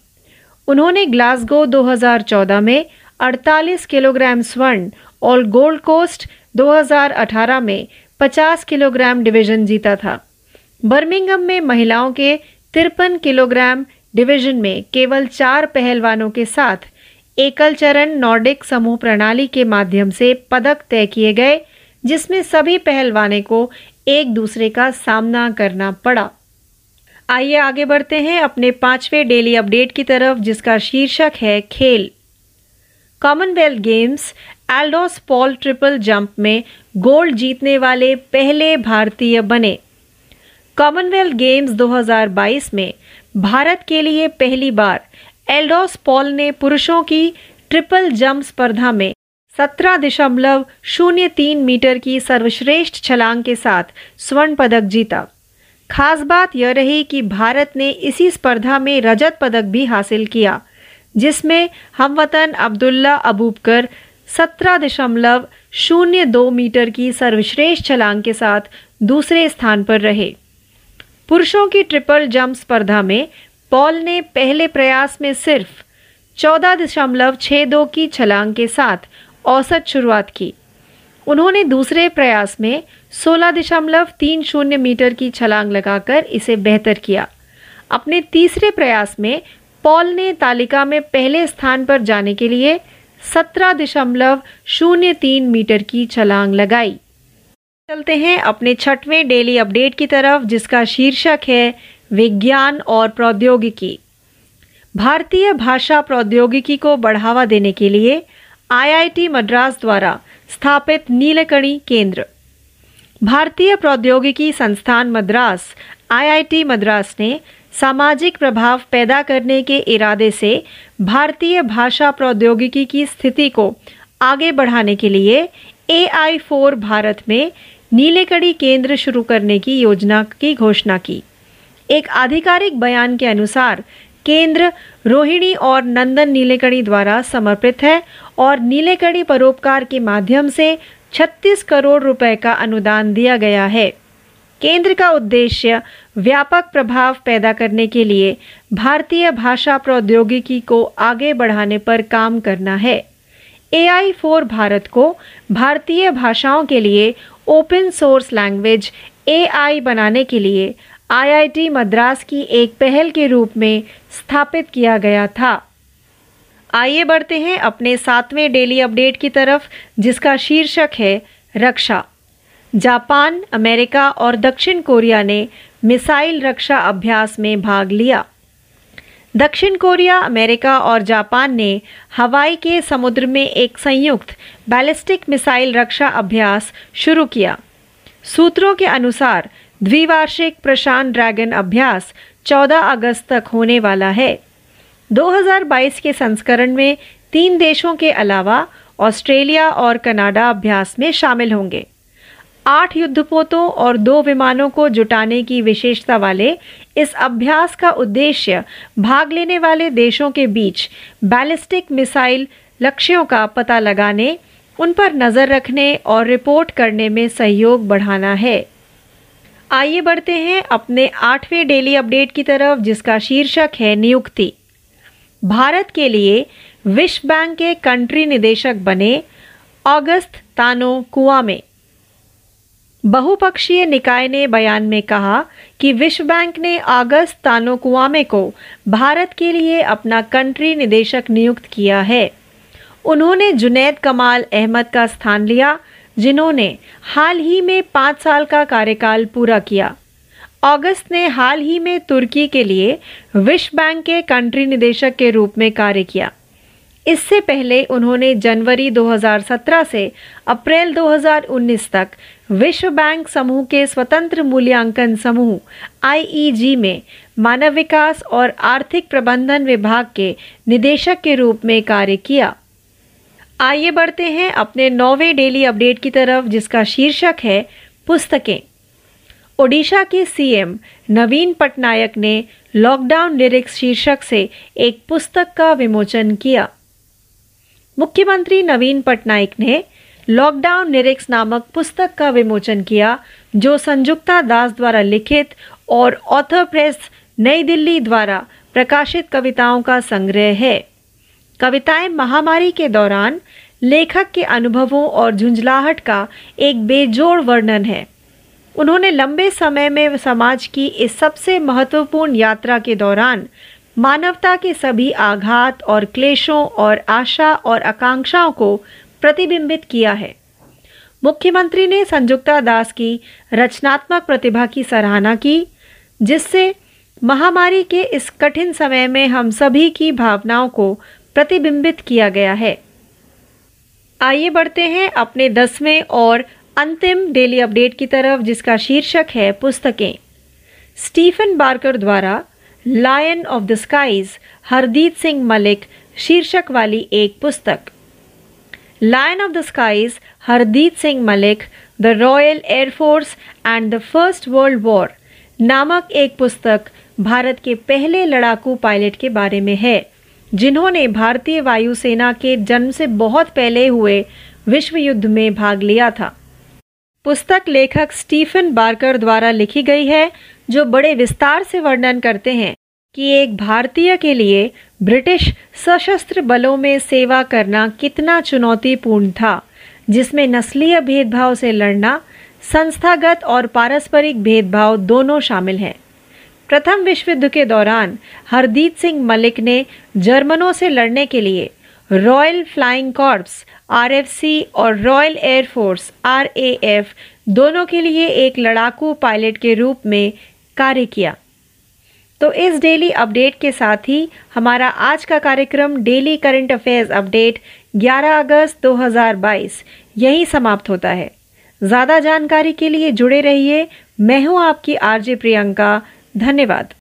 उन्होंने ग्लासगो दो हज़ार चौदह में अड़तालीस किलोग्राम स्वर्ण और गोल्ड कोस्ट दो हज़ार अठारह में पचास किलोग्राम डिवीजन जीता था. बर्मिंघम में महिलाओं के तिरपन किलोग्राम डिवीजन में केवल चार पहलवानों के साथ एकल चरण नॉर्डिक समूह प्रणाली के माध्यम से पदक तय किए गए, जिसमें सभी पहलवानों को एक दूसरे का सामना करना पड़ा। आइए आगे बढ़ते हैं अपने पांचवें डेली अपडेट की तरफ, जिसका शीर्षक है खेल। Commonwealth Games Eldhose Paul triple jump में गोल्ड जीतने वाले पहले भारतीय बने। कॉमनवेल्थ गेम्स दो हज़ार बाईस में भारत के लिए पहली बार एल्डोस पॉल ने पुरुषों की ट्रिपल जंप स्पर्धा में सत्रह दशमलव शून्य तीन मीटर की सर्वश्रेष्ठ छलांग के साथ स्वर्ण पदक जीता। खास बात यह रही कि भारत ने इसी स्पर्धा में रजत पदक भी हासिल किया, जिसमें हमवतन अब्दुल्ला अबूबकर सत्रह दशमलव शून्य दो मीटर की सर्वश्रेष्ठ छलांग के साथ दूसरे स्थान पर रहे। पुरुषों की ट्रिपल जंप स्पर्धा में पॉल ने पहले प्रयास में सिर्फ चौदह दशमलव छह दो की छलांग के साथ औसत शुरुआत की। उन्होंने दूसरे प्रयास में सोलह दशमलव तीन शून्य मीटर की छलांग लगाकर इसे बेहतर किया। अपने तीसरे प्रयास में पॉल ने तालिका में पहले स्थान पर जाने के लिए सत्रह दशमलव शून्य तीन मीटर की छलांग लगाई। चलते हैं अपने छठवें डेली अपडेट की तरफ, जिसका शीर्षक है विज्ञान और प्रौद्योगिकी। भारतीय भाषा प्रौद्योगिकी को बढ़ावा देने के लिए आई आई टी मद्रास द्वारा स्थापित नीलकणी केंद्र। भारतीय प्रौद्योगिकी संस्थान Madras I I T Madras ने सामाजिक प्रभाव पैदा करने के इरादे से भारतीय भाषा प्रौद्योगिकी की स्थिति को आगे बढ़ाने के लिए ए आई फोर भारत में नीलकणी केंद्र शुरू करने की योजना की घोषणा की। एक आधिकारिक बयान के अनुसार केंद्र रोहिणी और नंदन नीलेकणी द्वारा समर्पित है और नीलेकणी परोपकार के माध्यम से छत्तीस करोड़ रुपए का अनुदान दिया गया है। केंद्र का उद्देश्य व्यापक प्रभाव पैदा करने के लिए भारतीय भाषा प्रौद्योगिकी को आगे बढ़ाने पर काम करना है। ए आई फोर भारत को भारतीय भाषाओं के लिए open source language A I बनाने के लिए आई आई टी मद्रास की एक पहल के रूप में स्थापित किया गया था। आइए बढ़ते हैं अपने सातवें डेली अपडेट की तरफ, जिसका शीर्षक है रक्षा। जापान, अमेरिका और दक्षिण कोरिया ने मिसाइल रक्षा अभ्यास में भाग लिया। दक्षिण कोरिया, अमेरिका और जापान ने हवाई के समुद्र में एक संयुक्त बैलिस्टिक मिसाइल रक्षा अभ्यास शुरू किया। सूत्रों के अनुसार द्विवार्षिक प्रशांत ड्रैगन अभ्यास चौदह अगस्त तक होने वाला है। दो हज़ार बाईस के संस्करण में तीन देशों के अलावा ऑस्ट्रेलिया और कनाडा अभ्यास में शामिल होंगे। आठ युद्धपोतों और दो विमानों को जुटाने की विशेषता वाले इस अभ्यास का उद्देश्य भाग लेने वाले देशों के बीच बैलिस्टिक मिसाइल लक्ष्यों का पता लगाने, उन पर नजर रखने और रिपोर्ट करने में सहयोग बढ़ाना है। आइए बढ़ते हैं अपने आठवें डेली अपडेट की तरफ, जिसका शीर्षक है नियुक्ति। भारत के लिए विश्व बैंक के कंट्री निदेशक बने ऑगस्ट तानो कुआमे। बहुपक्षीय निकाय ने बयान में कहा कि विश्व बैंक ने ऑगस्ट तानो कुआमे को भारत के लिए अपना कंट्री निदेशक नियुक्त किया है। उन्होंने जुनैद कमाल अहमद का स्थान लिया, जिन्होंने हाल ही में पाँच साल का कार्यकाल पूरा किया। ऑगस्ट ने हाल ही में तुर्की के लिए विश्व बैंक के कंट्री निदेशक के रूप में कार्य किया। इससे पहले उन्होंने जनवरी दो हज़ार सत्रह से अप्रैल दो हज़ार उन्नीस तक विश्व बैंक समूह के स्वतंत्र मूल्यांकन समूह आई ई जी में मानव विकास और आर्थिक प्रबंधन विभाग के निदेशक के रूप में कार्य किया। आइए बढ़ते हैं अपने नौवें डेली अपडेट की तरफ, जिसका शीर्षक है पुस्तकें। ओडिशा के सी एम नवीन पटनायक ने लॉकडाउन लिरिक्स शीर्षक से एक पुस्तक का विमोचन किया। मुख्यमंत्री नवीन पटनायक ने लॉकडाउन लिरिक्स नामक पुस्तक का विमोचन किया, जो संजुक्ता दास द्वारा लिखित और ऑथर प्रेस नई दिल्ली द्वारा प्रकाशित कविताओं का संग्रह है। कविताएं महामारी के दौरान लेखक के अनुभवों और झुंझलाहट का एक बेजोड़ वर्णन है। उन्होंने लंबे समय में समाज की इस सबसे महत्वपूर्ण यात्रा के दौरान मानवता के सभी आघात और क्लेशों और आशा और आकांक्षाओं को प्रतिबिंबित किया है। मुख्यमंत्री ने संजुक्ता दास की रचनात्मक प्रतिभा की सराहना की, जिससे महामारी के इस कठिन समय में हम सभी की भावनाओं को प्रतिबिंबित किया गया है। आइए बढ़ते हैं अपने दसवें और अंतिम डेली अपडेट की तरफ, जिसका शीर्षक है पुस्तकें। स्टीफन बार्कर द्वारा lion of the skies Hardit Singh Malik शीर्षक वाली एक पुस्तक। Lion of the skies Hardit Singh Malik the royal air force and the first world war नामक एक पुस्तक भारत के पहले लड़ाकू पायलट के बारे में है, जिन्होंने भारतीय वायुसेना के जन्म से बहुत पहले हुए विश्व युद्ध में भाग लिया था। पुस्तक लेखक स्टीफन बार्कर द्वारा लिखी गई है, जो बड़े विस्तार से वर्णन करते हैं कि एक भारतीय के लिए ब्रिटिश सशस्त्र बलों में सेवा करना कितना चुनौतीपूर्ण था, जिसमें नस्लीय भेदभाव से लड़ना, संस्थागत और पारस्परिक भेदभाव दोनों शामिल हैं। प्रथम विश्व युद्ध के दौरान हरदीत सिंह मलिक ने जर्मनों से लड़ने के लिए royal flying Corps R F C और royal Air Force R A F दोनों के लिए एक लड़ाकू पायलट के रूप में कार्य किया। तो इस डेली अपडेट के साथ ही हमारा आज का कार्यक्रम डेली करंट अफेयर्स अपडेट ग्यारह अगस्त दो हज़ार बाईस यहीं समाप्त होता है। ज़्यादा जानकारी के लिए जुड़े रहिए। मैं हूँ आपकी आरजे प्रियंका। धन्यवाद।